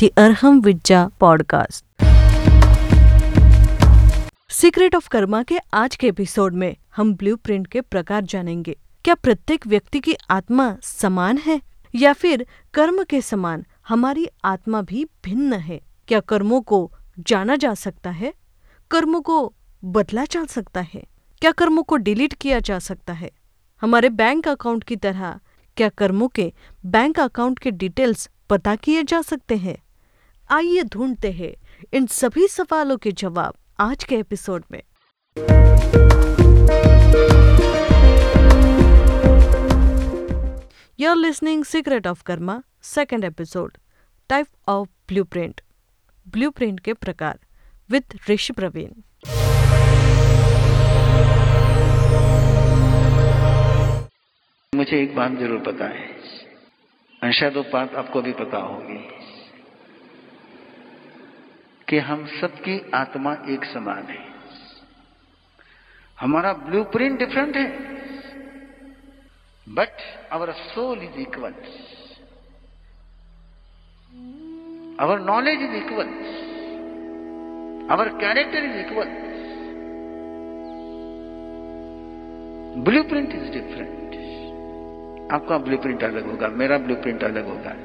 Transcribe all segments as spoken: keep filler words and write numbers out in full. The Arham Vijja podcast secret of karma के आज के एपिसोड में हम ब्लूप्रिंट के प्रकार जानेंगे। क्या प्रत्येक व्यक्ति की आत्मा समान है या फिर कर्म के समान हमारी आत्मा भी भिन्न है? क्या कर्मों को जाना जा सकता है? कर्मों को बदला जा सकता है? क्या कर्मों को डिलीट किया जा सकता है? हमारे बैंक अकाउंट की तरह क्या कर्मों के बैंक अकाउंट के डिटेल्स पता किए जा सकते हैं? आइए ढूंढते हैं इन सभी सवालों के जवाब आज के एपिसोड में। You are listening secret of karma second episode, type of blueprint, blueprint के प्रकार, विद ऋषि प्रवीण। मुझे एक बात जरूर पता है, शायद वो बात आपको भी पता होगी, कि हम सबकी आत्मा एक समान है। हमारा ब्लूप्रिंट डिफरेंट है, but our soul is equal, our knowledge is equal, our character is equal. Blueprint is different. आपका ब्लूप्रिंट अलग होगा, मेरा ब्लूप्रिंट अलग होगा,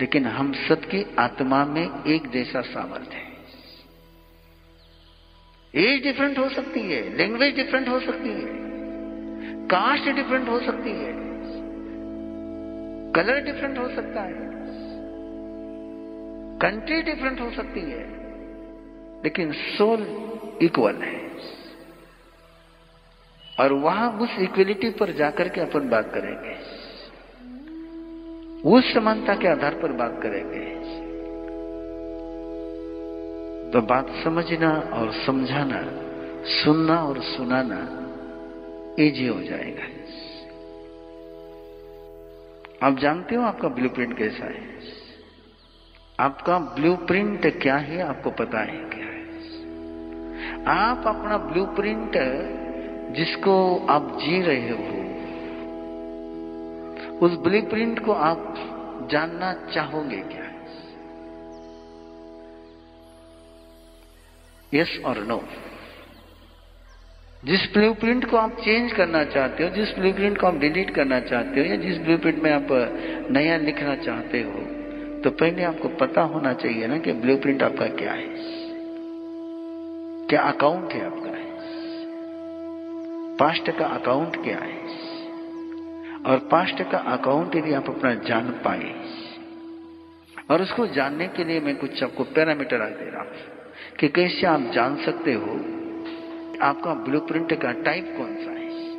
लेकिन हम सबकी आत्मा में एक जैसा सामर्थ्य है। एज डिफरेंट हो सकती है, लैंग्वेज डिफरेंट हो सकती है, कास्ट डिफरेंट हो सकती है, कलर डिफरेंट हो सकता है, कंट्री डिफरेंट हो सकती है, लेकिन सोल इक्वल है। और वहां उस इक्वलिटी पर जाकर के अपन बात करेंगे, उस समानता के आधार पर बात करेंगे। तो बात समझना और समझाना, सुनना और सुनाना इजी हो जाएगा। आप जानते हो आपका ब्लूप्रिंट कैसा है, आपका ब्लूप्रिंट क्या है, आपको पता है क्या है। आप अपना ब्लूप्रिंट, जिसको आप जी रहे हो, उस ब्लूप्रिंट को आप जानना चाहोगे क्या? यस और नो। जिस ब्लूप्रिंट को आप चेंज करना चाहते हो, जिस ब्लूप्रिंट को आप डिलीट करना चाहते हो, या जिस ब्लूप्रिंट में आप नया लिखना चाहते हो, तो पहले आपको पता होना चाहिए ना कि ब्लूप्रिंट आपका क्या है, क्या अकाउंट है आपका, पास्ट का अकाउंट क्या है। और पास्ट का अकाउंट यदि आप अपना जान पाए, और उसको जानने के लिए मैं कुछ आपको पैरामीटर आज दे रहा हूं कि कैसे आप जान सकते हो आपका ब्लूप्रिंट का टाइप कौन सा है।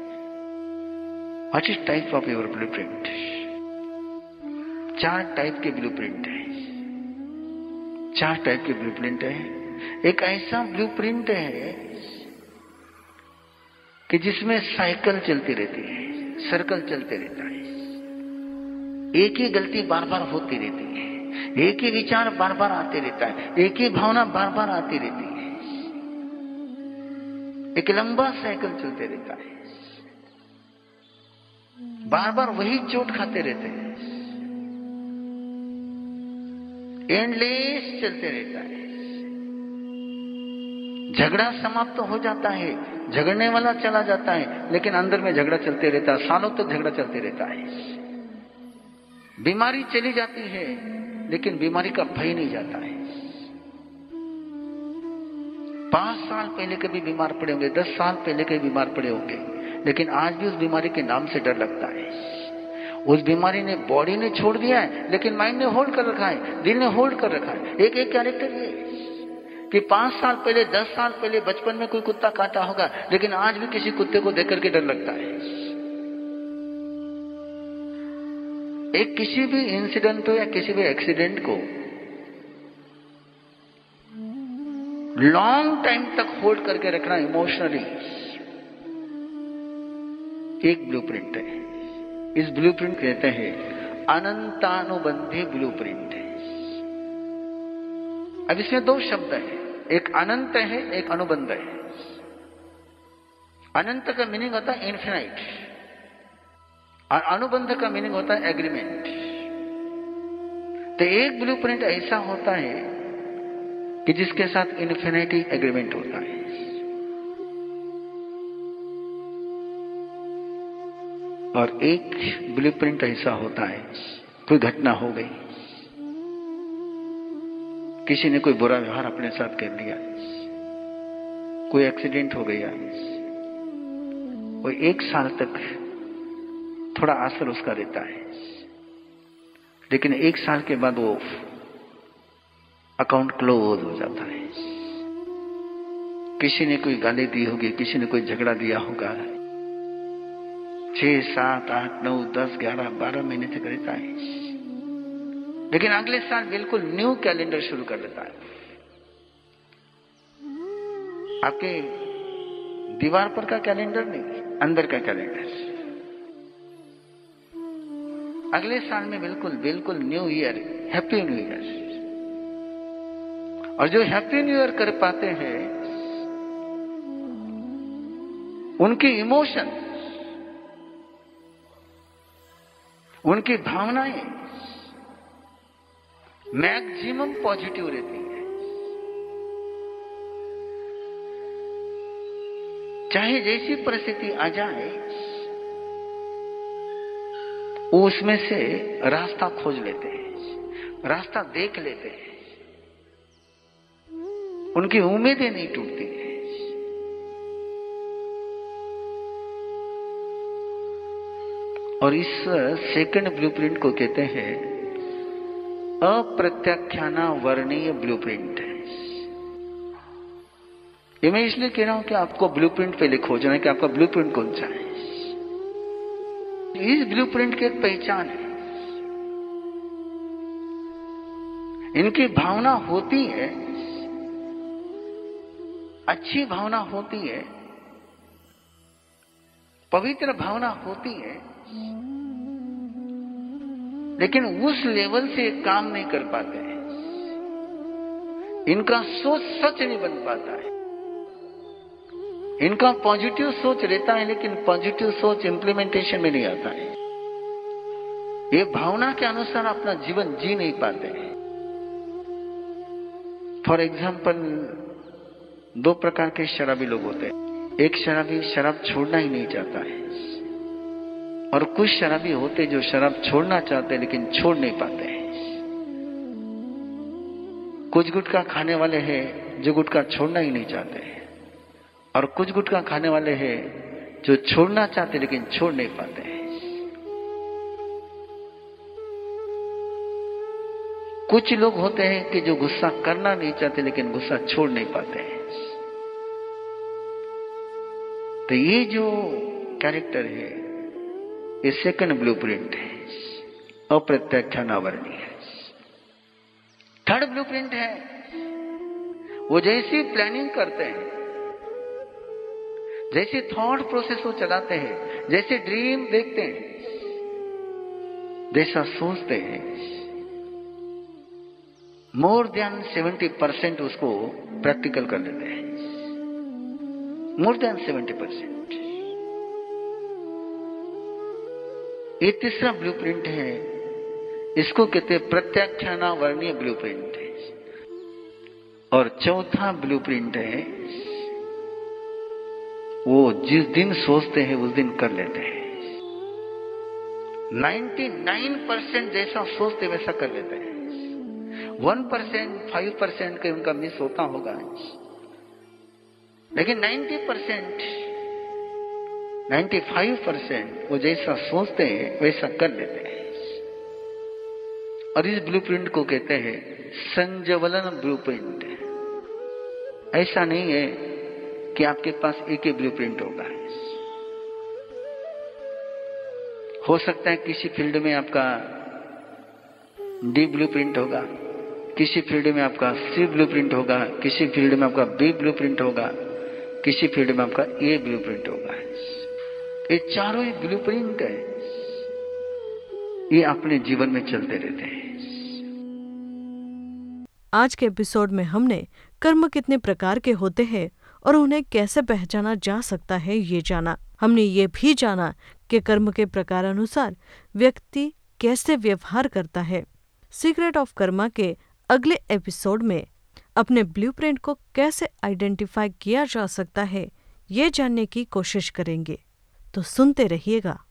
What is type of your blueprint? चार टाइप के ब्लूप्रिंट है, चार टाइप के ब्लूप्रिंट है। एक ऐसा ब्लूप्रिंट है कि जिसमें साइकिल चलती रहती है, सर्कल चलते रहता है, एक ही गलती बार बार होती रहती है, एक ही विचार बार बार आते रहता है, एक ही भावना बार बार आती रहती है, एक लंबा साइकिल चलते रहता है, बार बार वही चोट खाते रहते हैं, एंडलेस चलते रहता है। झगड़ा समाप्त तो हो जाता है, झगड़ने वाला चला जाता है, लेकिन अंदर में झगड़ा चलते रहता है, सालों तक झगड़ा चलते रहता है। बीमारी चली जाती है, लेकिन बीमारी का भय नहीं जाता है। पांच साल पहले कभी बीमार पड़े होंगे, दस साल पहले कभी बीमार पड़े होंगे, लेकिन आज भी उस बीमारी के नाम से डर लगता है। उस बीमारी ने बॉडी ने छोड़ दिया है, लेकिन माइंड ने होल्ड कर रखा है, दिल ने होल्ड कर रखा है। एक एक कैरेक्टर है कि पांच साल पहले, दस साल पहले बचपन में कोई कुत्ता काटा होगा, लेकिन आज भी किसी कुत्ते को देख करके डर लगता है। एक किसी भी इंसिडेंट हो या किसी भी एक्सीडेंट को लॉन्ग टाइम तक होल्ड करके रखना इमोशनली, एक ब्लूप्रिंट है। इस ब्लूप्रिंट कहते हैं अनंतानुबंधी ब्लूप्रिंट है। अब इसमें दो शब्द हैं, एक अनंत है, एक अनुबंध है। अनंत का मीनिंग होता है इन्फिनाइट, और अनुबंध का मीनिंग होता है एग्रीमेंट। तो एक ब्लूप्रिंट ऐसा होता है कि जिसके साथ इन्फिनिटी एग्रीमेंट होता है। और एक ब्लूप्रिंट ऐसा होता है, कोई घटना हो गई, किसी ने कोई बुरा व्यवहार अपने साथ कर लिया, कोई एक्सीडेंट हो गया, वो एक साल तक थोड़ा असर उसका रहता है, लेकिन एक साल के बाद वो अकाउंट क्लोज हो जाता है। किसी ने कोई गाली दी होगी, किसी ने कोई झगड़ा दिया होगा, छह सात आठ नौ दस ग्यारह बारह महीने तक रहता है, लेकिन अगले साल बिल्कुल न्यू कैलेंडर शुरू कर देता है। आपके दीवार पर का कैलेंडर नहीं, अंदर का कैलेंडर। अगले साल में बिल्कुल बिल्कुल new year, happy new year. और जो हैप्पी न्यू ईयर कर पाते हैं, उनके इमोशन, उनकी भावनाएं मैक्सिमम पॉजिटिव रहती है। चाहे जैसी परिस्थिति आ जाए, उसमें से रास्ता खोज लेते हैं, रास्ता देख लेते हैं, उनकी उम्मीदें नहीं टूटती है। और इस सेकंड ब्लूप्रिंट को कहते हैं अप्रत्याख्याना वर्णीय ब्लूप्रिंट। ये मैं इसलिए कह रहा हूं कि आपको ब्लूप्रिंट पे खोजना है कि आपका ब्लूप्रिंट कौन सा है। इस ब्लूप्रिंट की एक पहचान है, इनकी भावना होती है, अच्छी भावना होती है, पवित्र भावना होती है, लेकिन उस लेवल से काम नहीं कर पाते हैं। इनका सोच सच नहीं बन पाता है। इनका पॉजिटिव सोच रहता है, लेकिन पॉजिटिव सोच इंप्लीमेंटेशन में नहीं आता है। ये भावना के अनुसार अपना जीवन जी नहीं पाते हैं। फॉर एग्जाम्पल, दो प्रकार के शराबी लोग होते हैं। एक शराबी शराब छोड़ना ही नहीं चाहता है, और कुछ शराबी होते जो शराब छोड़ना चाहते हैं लेकिन छोड़ नहीं पाते हैं। कुछ गुटखा खाने वाले हैं जो गुटखा छोड़ना ही नहीं चाहते हैं, और कुछ गुटखा खाने वाले हैं जो छोड़ना चाहते लेकिन छोड़ नहीं पाते हैं। कुछ लोग होते हैं कि जो गुस्सा करना नहीं चाहते लेकिन गुस्सा छोड़ नहीं पाते हैं। तो ये जो कैरेक्टर है, ये सेकंड ब्लूप्रिंट है, अप्रत्याख्यानावरणीय है। थर्ड ब्लूप्रिंट है, वो जैसी प्लानिंग करते हैं, जैसे थॉट प्रोसेस वो चलाते हैं, जैसे ड्रीम देखते हैं, जैसा सोचते हैं, मोर देन सेवेंटी परसेंट उसको प्रैक्टिकल कर लेते हैं। मोर देन सेवेंटी परसेंट ये तीसरा ब्लूप्रिंट है। इसको कहते हैं प्रत्याख्यानावरणीय ब्लूप्रिंट। और चौथा ब्लूप्रिंट है, वो जिस दिन सोचते हैं उस दिन कर लेते हैं। निन्यानवे परसेंट जैसा सोचते वैसा कर लेते हैं। एक परसेंट, पाँच परसेंट के उनका मिस होता होगा, लेकिन नब्बे परसेंट, पचानवे परसेंट वो जैसा सोचते हैं वैसा कर लेते हैं। और इस ब्लूप्रिंट को कहते हैं संजवलन ब्लूप्रिंट। ऐसा नहीं है कि आपके पास एक ही ब्लूप्रिंट होगा। हो सकता है किसी फील्ड में आपका डी ब्लूप्रिंट होगा, किसी फील्ड में आपका सी ब्लूप्रिंट होगा, किसी फील्ड में आपका बी ब्लूप्रिंट होगा, किसी फील्ड में आपका ए ब्लूप्रिंट होगा। ये चारों ही ब्लूप्रिंट है, ये अपने जीवन में चलते रहते हैं। आज के एपिसोड में हमने कर्म कितने प्रकार के होते हैं और उन्हें कैसे पहचाना जा सकता है ये जाना। हमने ये भी जाना कि कर्म के प्रकार अनुसार व्यक्ति कैसे व्यवहार करता है। सीक्रेट ऑफ कर्मा के अगले एपिसोड में अपने ब्लूप्रिंट को कैसे आइडेंटिफाई किया जा सकता है ये जानने की कोशिश करेंगे, तो सुनते रहिएगा।